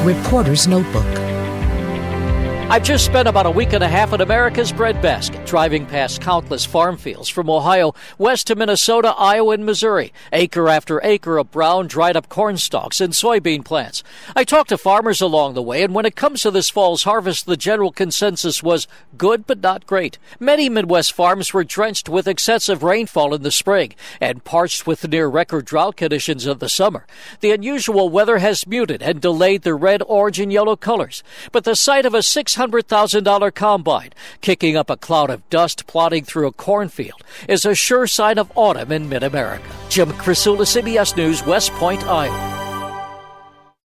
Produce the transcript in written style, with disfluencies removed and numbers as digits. Reporter's Notebook. I've just spent about a week and a half at America's breadbasket, driving past countless farm fields from Ohio west to Minnesota, Iowa, and Missouri, acre after acre of brown, dried-up corn stalks and soybean plants. I talked to farmers along the way, and when it comes to this fall's harvest, the general consensus was good but not great. Many Midwest farms were drenched with excessive rainfall in the spring and parched with near-record drought conditions of the summer. The unusual weather has muted and delayed the red, orange, and yellow colors, but the sight of a $600,000 combine kicking up a cloud of dust plodding through a cornfield is a sure sign of autumn in mid-America. Jim Crisula, CBS News, West Point, Iowa.